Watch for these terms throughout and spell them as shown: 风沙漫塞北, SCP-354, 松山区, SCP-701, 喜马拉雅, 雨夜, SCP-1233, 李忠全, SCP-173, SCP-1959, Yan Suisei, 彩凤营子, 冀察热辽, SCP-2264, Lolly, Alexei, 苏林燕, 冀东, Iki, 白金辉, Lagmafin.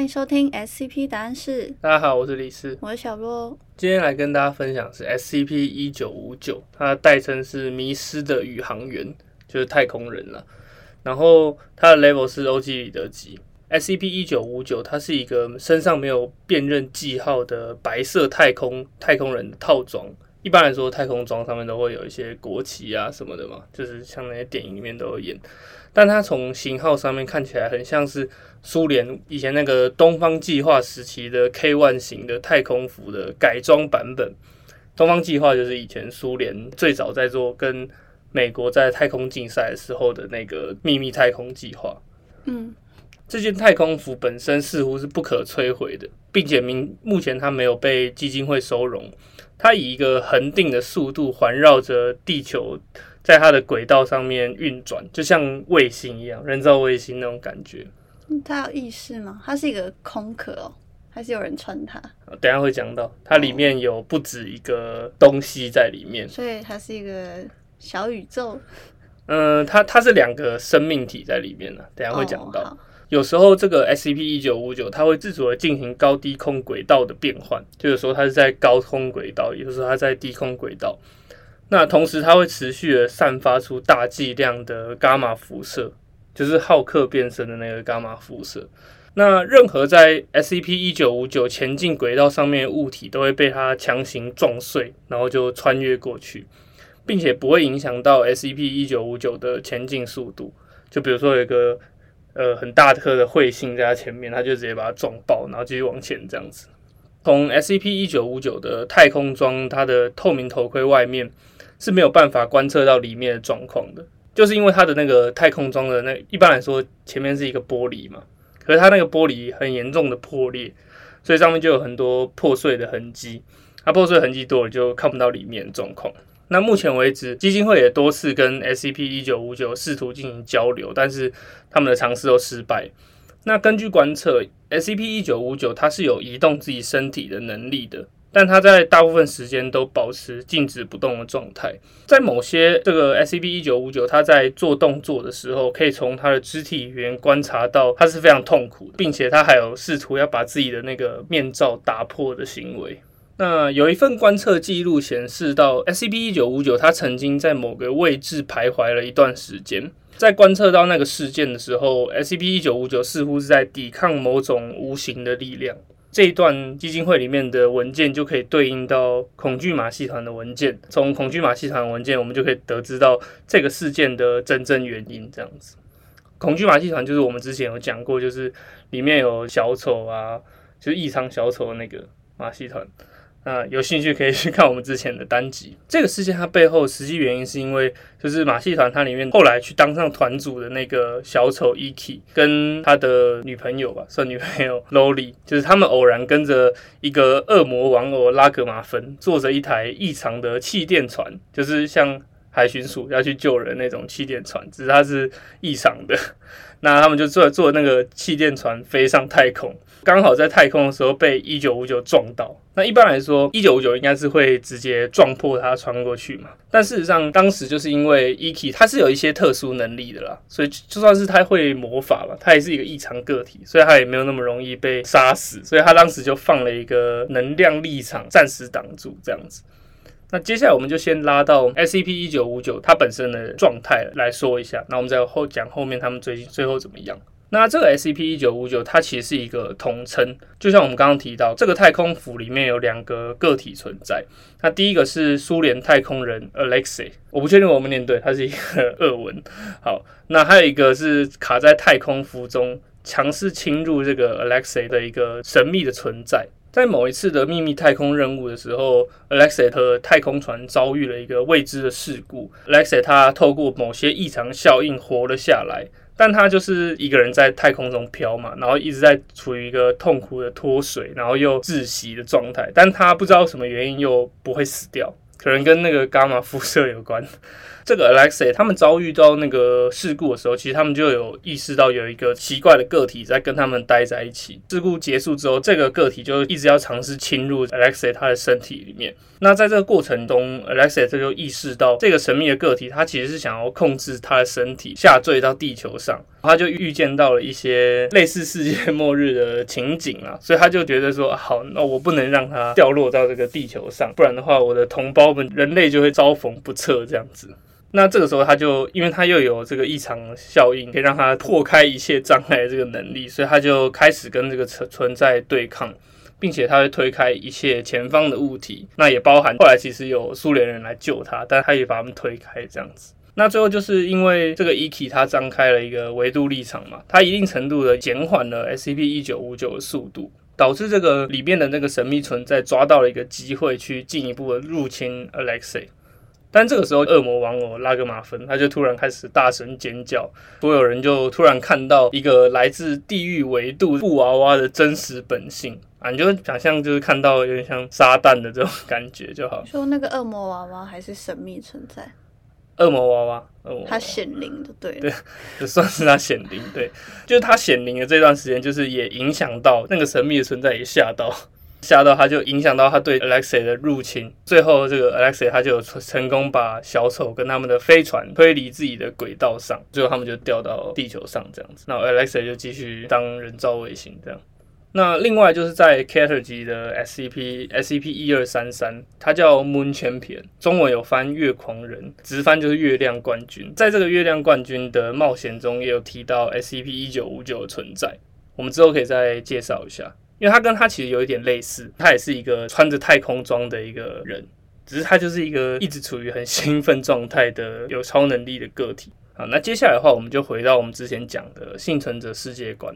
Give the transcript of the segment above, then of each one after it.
欢迎收听 SCP 答案室。大家好，我是李四，我是小洛。今天来跟大家分享是 SCP-1959， 它的代称是迷失的宇航员，就是太空人啦。然后它的 level 是欧几里得级。SCP-1959 它是一个身上没有辨认记号的白色太空人的套装。一般来说，太空装上面都会有一些国旗啊什么的嘛，就是像那些电影里面都有演。但它从型号上面看起来很像是苏联以前那个东方计划时期的 K1 型的太空服的改装版本。东方计划就是以前苏联最早在做跟美国在太空竞赛的时候的那个秘密太空计划。这件太空服本身似乎是不可摧毁的，并且目前它没有被基金会收容。它以一个恒定的速度环绕着地球，在它的轨道上面运转，就像卫星一样，人造卫星那种感觉。它有意识吗？它是一个空壳哦，还是有人穿它？等一下会讲到，它里面有不止一个东西在里面，所以它是一个小宇宙。它是两个生命体在里面了，等一下会讲到。有时候这个 SCP-1959 它会自主的进行高低空轨道的变换，就有时候它是在高空轨道，有时候它在低空轨道。那同时它会持续的散发出大剂量的伽马辐射，就是浩克变身的那个伽马辐射。那任何在 SCP-1959 前进轨道上面的物体都会被它强行撞碎，然后就穿越过去，并且不会影响到 SCP-1959 的前进速度。就比如说有一个很大颗的彗星在它前面，它就直接把它撞爆，然后继续往前这样子。从 SCP-1959 的太空装它的透明头盔外面是没有办法观测到里面的状况的，就是因为它的那个太空装的一般来说前面是一个玻璃嘛，可是它那个玻璃很严重的破裂，所以上面就有很多破碎的痕迹。它破碎的痕迹多了就看不到里面的状况。那目前为止，基金会也多次跟 SCP-1959 试图进行交流，但是他们的尝试都失败。那根据观测， SCP-1959 它是有移动自己身体的能力的，但它在大部分时间都保持静止不动的状态。在某些这个 SCP-1959 它在做动作的时候，可以从它的肢体语言观察到它是非常痛苦的，并且它还有试图要把自己的那个面罩打破的行为。那有一份观测记录显示到 SCP-1959 它曾经在某个位置徘徊了一段时间。在观测到那个事件的时候， SCP-1959 似乎是在抵抗某种无形的力量。这一段基金会里面的文件就可以对应到恐惧马戏团的文件，从恐惧马戏团的文件我们就可以得知到这个事件的真正原因这样子。恐惧马戏团就是我们之前有讲过，就是里面有小丑啊，就是异常小丑的那个马戏团。有兴趣可以去看我们之前的单集。这个事件它背后实际原因是因为，就是马戏团它里面后来去当上团主的那个小丑 Iki 跟他的女朋友吧，算女朋友 Lolly， 就是他们偶然跟着一个恶魔玩偶Lagmafin坐着一台异常的气垫船，就是像海巡署要去救人那种气垫船，只是它是异常的。那他们就坐那个气垫船飞上太空，刚好在太空的时候被1959撞到。那一般来说1959应该是会直接撞破它穿过去嘛，但事实上当时就是因为 Iki 它是有一些特殊能力的啦，所以就算是它会魔法吧，它也是一个异常个体，所以它也没有那么容易被杀死，所以它当时就放了一个能量立场暂时挡住这样子。那接下来我们就先拉到 SCP-1959 它本身的状态来说一下，那我们再讲后面他们最后怎么样。那这个 SCP-1959 它其实是一个统称，就像我们刚刚提到，这个太空服里面有两个个体存在。那第一个是苏联太空人 Alexei， 我不确定我们念对，它是一个俄文。好，那还有一个是卡在太空服中强势侵入这个 Alexei 的一个神秘的存在。在某一次的秘密太空任务的时候， Alexei 的太空船遭遇了一个未知的事故， Alexei 他透过某些异常效应活了下来，但他就是一个人在太空中飘嘛，然后一直在处于一个痛苦的脱水然后又窒息的状态，但他不知道什么原因又不会死掉，可能跟那个伽马辐射有关。这个 Alexei 他们遭遇到那个事故的时候，其实他们就有意识到有一个奇怪的个体在跟他们待在一起。事故结束之后，这个个体就一直要尝试侵入 Alexei 他的身体里面。那在这个过程中 ，Alexei 就意识到这个神秘的个体，他其实是想要控制他的身体下坠到地球上。他就预见到了一些类似世界末日的情景啦，所以他就觉得说，好，那我不能让它掉落到这个地球上，不然的话，我的同胞们人类就会遭逢不测这样子。那这个时候他就因为他又有这个异常效应可以让他破开一切障碍的这个能力，所以他就开始跟这个存在对抗，并且他会推开一切前方的物体，那也包含后来其实有苏联人来救他，但他也把他们推开这样子。那最后就是因为这个 Iki 他张开了一个维度立场嘛，他一定程度的减缓了 SCP-1959 的速度，导致这个里面的那个神秘存在抓到了一个机会去进一步的入侵 Alexei。但这个时候恶魔玩偶拉格马芬他就突然开始大声尖叫，所有人就突然看到一个来自地狱维度布娃娃的真实本性啊，你就想象就是看到有点像撒旦的这种感觉就好。说那个恶魔娃娃还是神秘存在？恶魔娃娃他显灵就对了，对，就算是他显灵，对，就是他显灵的这段时间，就是也影响到那个神秘的存在，也吓到他，就影响到他对 Alexei 的入侵。最后这个 Alexei 他就有成功把小丑跟他们的飞船推离自己的轨道上，最后他们就掉到地球上这样子。那 Alexei 就继续当人造卫星这样。那另外就是在 Cater 级的 SCP-1233 它叫 Moon Champion， 中文有翻月狂人，直翻就是月亮冠军。在这个月亮冠军的冒险中也有提到 SCP-1959 的存在，我们之后可以再介绍一下，因为它跟它其实有一点类似，它也是一个穿着太空装的一个人，只是它就是一个一直处于很兴奋状态的有超能力的个体。好，那接下来的话我们就回到我们之前讲的幸存者世界观。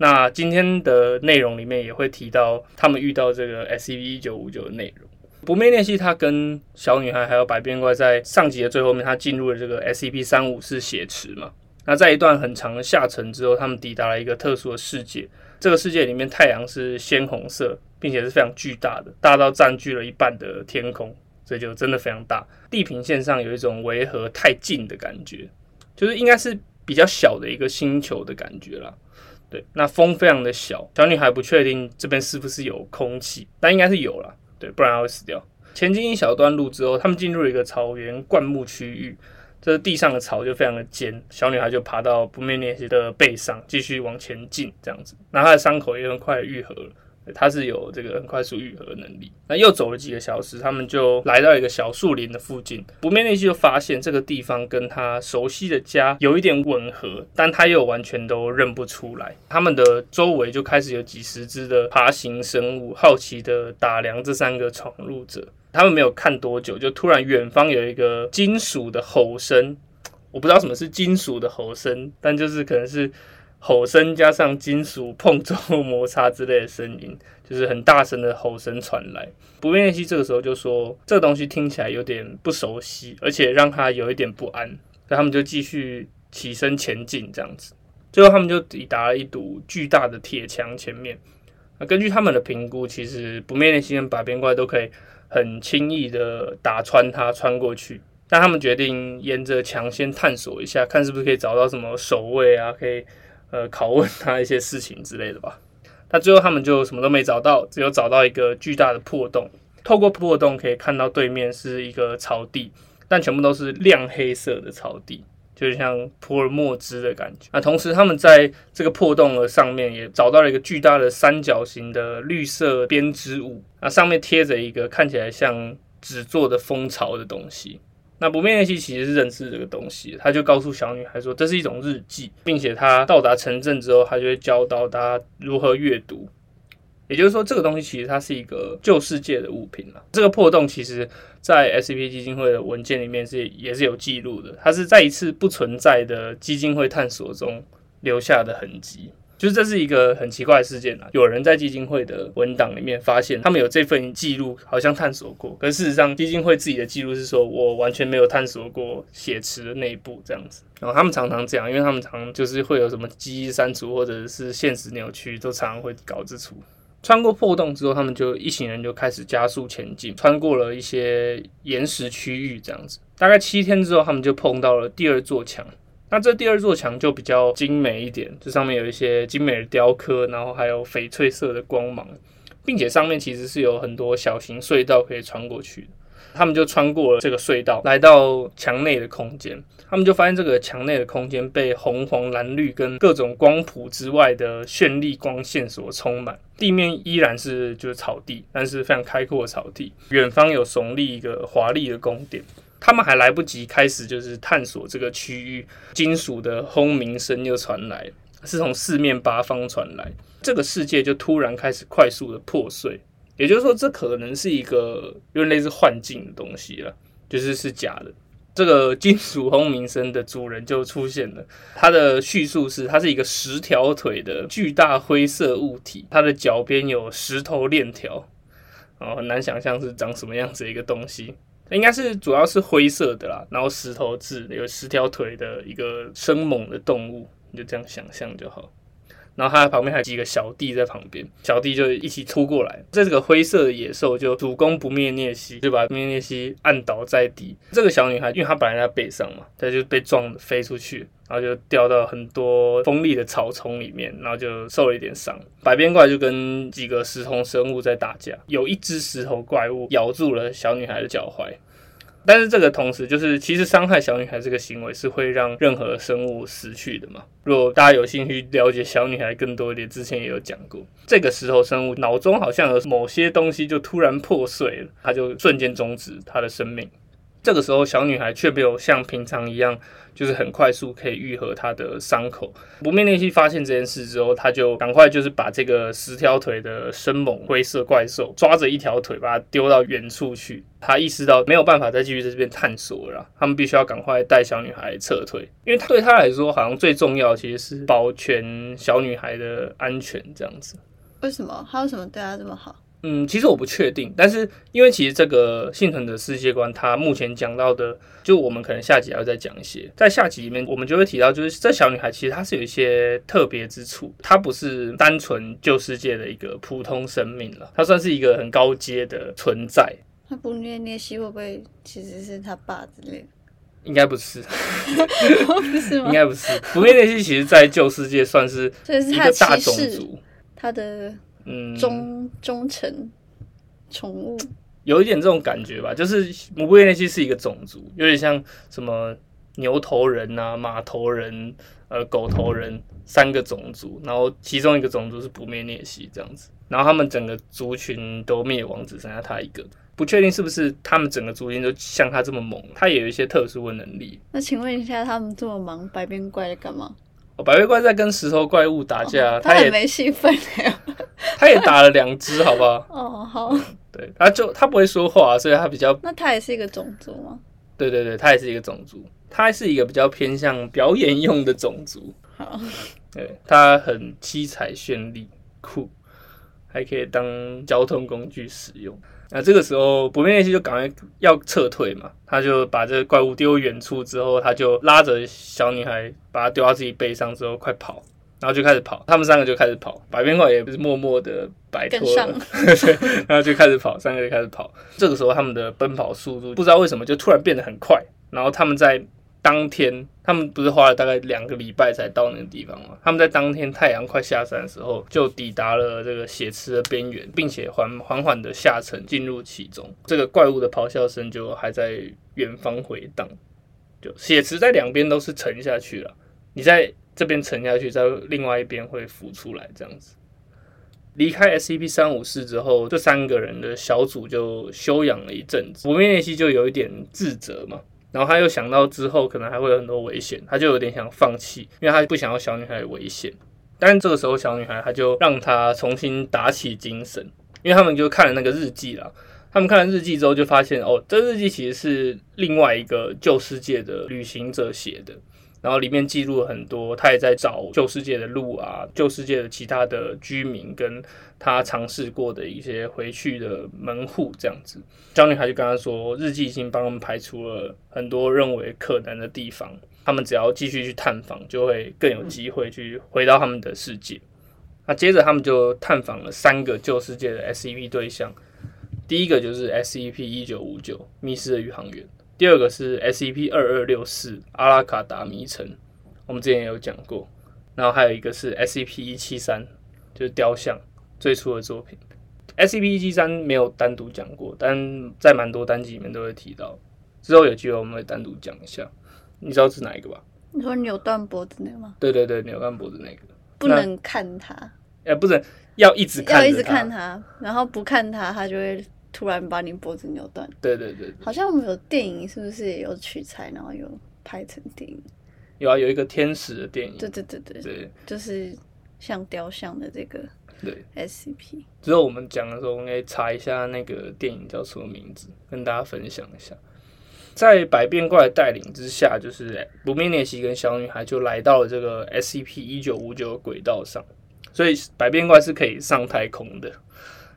那今天的内容里面也会提到他们遇到这个 SCP-1959 的内容。不灭练习他跟小女孩还有百变怪在上集的最后面，他进入了这个 SCP-354 挟持嘛。那在一段很长的下沉之后，他们抵达了一个特殊的世界。这个世界里面太阳是鲜红色，并且是非常巨大的，大到占据了一半的天空，所以就真的非常大。地平线上有一种违和太近的感觉，就是应该是比较小的一个星球的感觉啦。对，那风非常的小，小女孩不确定这边是不是有空气，但应该是有啦，对，不然她会死掉。前进一小段路之后，他们进入了一个草原灌木区域，这地上的草就非常的尖，小女孩就爬到不灭练习的背上，继续往前进这样子。那她的伤口也很快愈合了，她是有这个很快速愈合的能力。那又走了几个小时，他们就来到一个小树林的附近。不灭练习就发现这个地方跟他熟悉的家有一点吻合，但他又完全都认不出来。他们的周围就开始有几十只的爬行生物，好奇的打量这三个闯入者。他们没有看多久，就突然远方有一个金属的吼声。我不知道什么是金属的吼声，但就是可能是吼声加上金属碰撞摩擦之类的声音，就是很大声的吼声传来。不灭练习这个时候就说，这个东西听起来有点不熟悉，而且让他有一点不安，所以他们就继续起身前进这样子。最后他们就抵达了一堵巨大的铁墙前面。根据他们的评估，其实不灭练习跟百变怪都可以很轻易的打穿它，穿过去。但他们决定沿着墙先探索一下，看是不是可以找到什么守卫啊，可以拷问他一些事情之类的吧。但最后他们就什么都没找到，只有找到一个巨大的破洞。透过破洞可以看到对面是一个草地，但全部都是亮黑色的草地，就是像泼了墨汁的感觉。那同时他们在这个破洞的上面也找到了一个巨大的三角形的绿色编织物，那上面贴着一个看起来像纸做的蜂巢的东西。那不灭练习其实是认识这个东西，他就告诉小女孩说这是一种日记，并且他到达城镇之后，他就会教导她如何阅读。也就是说，这个东西其实它是一个旧世界的物品啦。这个破洞其实在 SCP 基金会的文件里面也是有记录的，它是在一次不存在的基金会探索中留下的痕迹。就是这是一个很奇怪的事件啦，有人在基金会的文档里面发现他们有这份记录，好像探索过，可是事实上基金会自己的记录是说，我完全没有探索过血池的内部这样子。然后他们常常这样，因为他们常就是会有什么记忆删除或者是现实扭曲，都常常会搞这出。穿过破洞之后，他们就一行人就开始加速前进，穿过了一些岩石区域这样子。大概7天之后，他们就碰到了第二座墙。那这第二座墙就比较精美一点，这上面有一些精美的雕刻，然后还有翡翠色的光芒，并且上面其实是有很多小型隧道可以穿过去的。他们就穿过了这个隧道，来到墙内的空间。他们就发现这个墙内的空间被红、黄、蓝、绿跟各种光谱之外的绚丽光线所充满。地面依然是就是草地，但是非常开阔的草地。远方有耸立一个华丽的宫殿。他们还来不及开始就是探索这个区域，金属的轰鸣声又传来，是从四面八方传来。这个世界就突然开始快速的破碎。也就是说，这可能是一个有点类似幻境的东西了，就是是假的。这个金属轰鸣声的主人就出现了，他的叙述是，他是一个10条腿的巨大灰色物体，他的脚边有石头链条，很难想象是长什么样子的一个东西，应该是主要是灰色的啦，然后石头制，有10条腿的一个生猛的动物，你就这样想象就好。然后他旁边还有几个小弟在旁边，小弟就一起突过来。这个灰色的野兽就主攻不灭涅西，就把灭涅西按倒在地。这个小女孩因为她本来在背上嘛，她就被撞飞出去，然后就掉到很多锋利的草丛里面，然后就受了一点伤。百变怪就跟几个石头生物在打架，有一只石头怪物咬住了小女孩的脚踝。但是这个同时就是，其实伤害小女孩这个行为是会让任何生物死去的嘛。如果大家有兴趣了解小女孩更多一点，之前也有讲过，这个石头生物脑中好像有某些东西就突然破碎了，它就瞬间终止它的生命。这个时候，小女孩却没有像平常一样，就是很快速可以愈合她的伤口。不灭内西发现这件事之后，他就赶快就是把这个10条腿的生猛灰色怪兽抓着1条腿，把它丢到远处去。他意识到没有办法再继续在这边探索了啦，他们必须要赶快带小女孩撤退，因为对他来说，好像最重要的其实是保全小女孩的安全这样子。为什么？他为什么对她这么好？其实我不确定，但是因为其实这个幸存者世界观，它目前讲到的，就我们可能下集还要再讲一些。在下集里面，我们就会提到，就是这小女孩其实她是有一些特别之处，她不是单纯旧世界的一个普通生命了，她算是一个很高阶的存在。她不灭涅西会不会其实是她爸之类的？应该不是，不是吗？应该不是。不灭涅西其实，在旧世界算是一个大种族，她的。忠诚宠物有一点这种感觉吧，就是不灭涅西是一个种族，有点像什么牛头人啊、马头人、狗头人3个种族，然后其中一个种族是不灭涅西这样子，然后他们整个族群都灭亡，只剩下他一个。不确定是不是他们整个族群都像他这么猛，他也有一些特殊的能力。那请问一下，他们这么忙，白变怪在干嘛？白变怪在跟石头怪物打架，他也没兴奋了。他也打了2只，好不好？哦，好。对，他不会说话，所以他比较……那他也是一个种族吗？对对对，他也是一个种族，他是一个比较偏向表演用的种族。好，对，他很七彩绚丽，酷，还可以当交通工具使用。那这个时候，不灭涅西就赶快要撤退嘛，他就把这个怪物丢远处之后，他就拉着小女孩，把她丢到自己背上之后，快跑，然后就开始跑，他们3个就开始跑，百变怪也不是默默的摆脱了，然后就开始跑，3个就开始跑。这个时候，他们的奔跑速度不知道为什么就突然变得很快，然后他们在当天，他们不是花了大概2个礼拜才到那个地方吗？他们在当天太阳快下山的时候，就抵达了这个血池的边缘，并且缓缓的下沉进入其中。这个怪物的咆哮声就还在远方回荡。就血池在2边都是沉下去了，你在这边沉下去，在另外一边会浮出来这样子。离开 SCP-354 之后，这3个人的小组就休养了一阵子。不灭涅西就有一点自责嘛。然后他又想到之后可能还会有很多危险，他就有点想放弃，因为他不想要小女孩危险。但是这个时候小女孩他就让她重新打起精神，因为他们就看了那个日记啦。他们看了日记之后就发现，这日记其实是另外一个旧世界的旅行者写的，然后里面记录了很多他也在找旧世界的路啊，旧世界的其他的居民跟他尝试过的一些回去的门户这样子。小女孩就跟他说，日记已经帮他们排除了很多认为可能的地方，他们只要继续去探访就会更有机会去回到他们的世界。那接着他们就探访了3个旧世界的 SCP 对象，第一个就是 SCP-1959 迷失的宇航员，第二个是 SCP-2264 阿拉卡达迷城，我们之前也有讲过，然后还有一个是 SCP-173 就是雕像最初的作品。 SCP-173 没有单独讲过，但在蛮多单集里面都会提到，之后有机会我们会单独讲一下。你知道是哪一个吧？你说扭断脖子那个吗？对对对，扭断脖子那个不能看他，不能要一直看他，要一直看他，然后不看他，他就会突然把你脖子扭断。对对 对， 对，好像我们有电影是不是也有取材，然后有拍成电影？有啊，有一个天使的电影。对对对 对， 对，就是像雕像的这个 SCP。 之后我们讲的时候我们可以查一下那个电影叫什么名字，跟大家分享一下。在百变怪的带领之下，就是不灭练习跟小女孩就来到了这个 SCP-1959 的轨道上，所以百变怪是可以上太空的，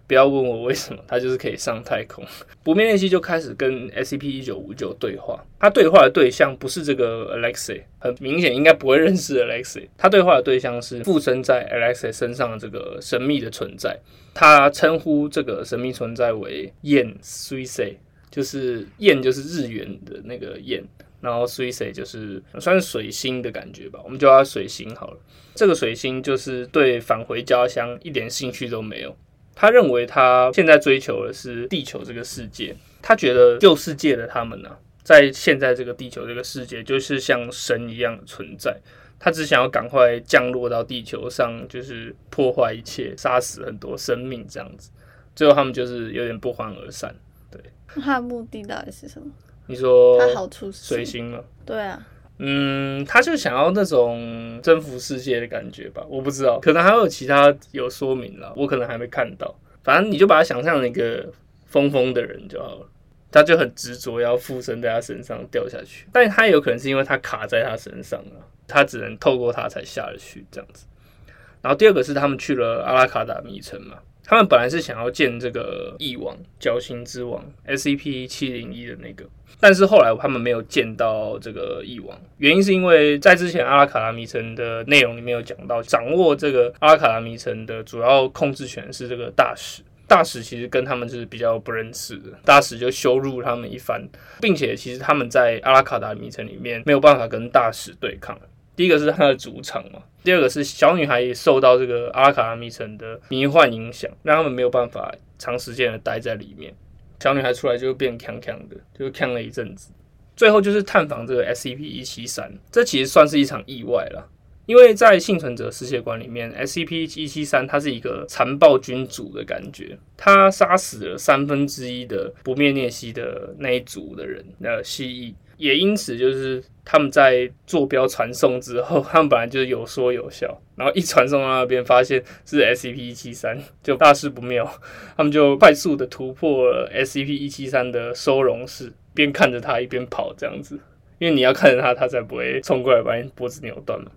不要问我为什么，它就是可以上太空。不灭练习就开始跟 SCP-1959 对话，他对话的对象不是这个 Alexei， 很明显应该不会认识 Alexei， 他对话的对象是附身在 Alexei 身上的这个神秘的存在，他称呼这个神秘存在为 Yan Suisei，就是燕就是日元的那个燕，然后 Suisei 就是算是水星的感觉吧，我们就叫它水星好了。这个水星就是对返回家乡一点兴趣都没有，他认为他现在追求的是地球这个世界，他觉得旧世界的他们在现在这个地球这个世界就是像神一样存在，他只想要赶快降落到地球上，就是破坏一切，杀死很多生命这样子。最后他们就是有点不欢而散。他的目的到底是什么？你说他好处是水星吗？对啊，他就想要那种征服世界的感觉吧，我不知道，可能还有其他有说明啦，我可能还没看到。反正你就把他想象成一个疯疯的人就好了，他就很执着要附身在他身上掉下去，但他有可能是因为他卡在他身上了，他只能透过他才下得去这样子。然后第二个是他们去了阿拉卡达迷城嘛。他们本来是想要建这个翼王绞刑之王 SCP-701 的那个，但是后来他们没有建到这个翼王，原因是因为在之前阿拉卡达迷城的内容里面有讲到，掌握这个阿拉卡达迷城的主要控制权是这个大使，大使其实跟他们是比较不认识的，大使就羞辱他们一番，并且其实他们在阿拉卡达迷城里面没有办法跟大使对抗。第一个是他的主场嘛，第二个是小女孩也受到这个阿拉卡达迷城的迷幻影响，让他们没有办法长时间的待在里面。小女孩出来就变呛呛的，就呛了一阵子。最后就是探访这个 SCP-173， 这其实算是一场意外啦，因为在幸存者世界观里面 SCP-173 它是一个残暴君主的感觉，它杀死了1/3的不灭涅蜥的那一族的人的蜥蜴，也因此就是他们在坐标传送之后，他们本来就是有说有笑，然后一传送到那边发现是 SCP-173， 就大事不妙，他们就快速的突破了 SCP-173 的收容室，边看着他一边跑这样子，因为你要看着他，他才不会冲过来把你脖子扭断嘛。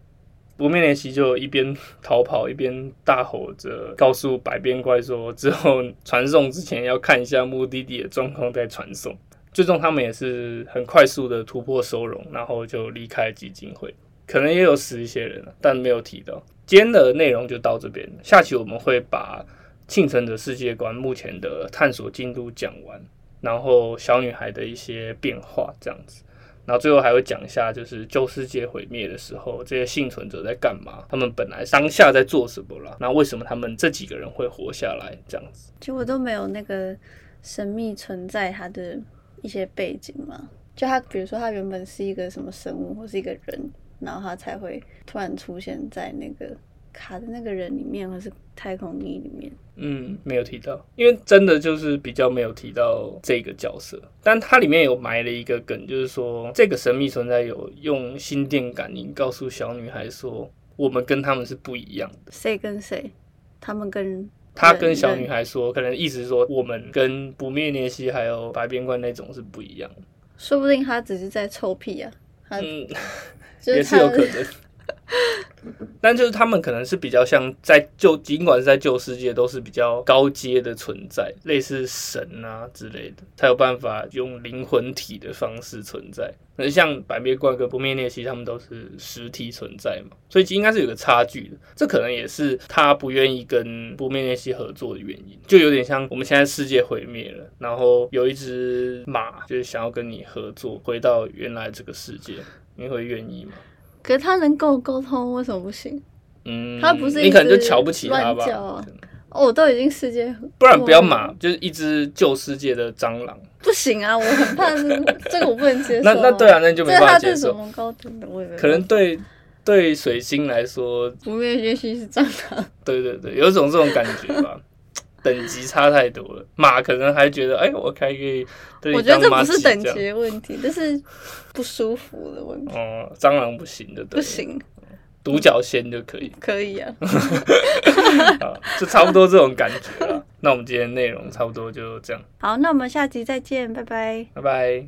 不灭练习就一边逃跑一边大吼着告诉百变怪说，之后传送之前要看一下目的地的状况再传送。最终他们也是很快速的突破收容，然后就离开基金会，可能也有死一些人，但没有提到。今天的内容就到这边，下期我们会把幸存者世界观目前的探索进度讲完，然后小女孩的一些变化这样子，然后最后还会讲一下就是旧世界毁灭的时候这些幸存者在干嘛，他们本来当下在做什么啦，那为什么他们这几个人会活下来这样子。结果都没有那个神秘存在他的一些背景嘛，就他比如说他原本是一个什么生物或是一个人，然后他才会突然出现在那个卡在那个人里面或是太空衣里面。没有提到，因为真的就是比较没有提到这个角色，但他里面有埋了一个梗，就是说这个神秘存在有用心电感应告诉小女孩说，我们跟他们是不一样的。谁跟谁？他们跟他跟小女孩说，可能意思说我们跟不灭涅西还有白边怪那种是不一样的。说不定他只是在臭屁啊，他也是有可能。但就是他们可能是比较像在旧，尽管是在旧世界，都是比较高阶的存在，类似神啊之类的，才有办法用灵魂体的方式存在。可是像百变怪跟不灭裂隙，他们都是实体存在嘛，所以应该是有个差距的。这可能也是他不愿意跟不灭裂隙合作的原因，就有点像我们现在世界毁灭了，然后有一只马就是想要跟你合作，回到原来这个世界，你会愿意吗？可是他能跟我沟通，为什么不行？嗯，他不是一直乱叫、啊、你可能就瞧不起他吧？哦，都已经世界，不然不要马，就是一只旧世界的蟑螂。不行啊，我很怕这个，我不能接受、啊。那对啊，那就没办法接受。这他对什么高度的？我也没办法。可能对水星来说，不灭裂隙是蟑螂。对对对，有一种这种感觉吧。等级差太多了，马可能还觉得，哎，我还可以对你当马骑这样。我觉得这不是等级的问题，这是不舒服的问题。哦、嗯，蟑螂不行的，不行，独角仙就可以。可以啊，就差不多这种感觉啦。那我们今天内容差不多就这样。好，那我们下集再见，拜拜，拜拜。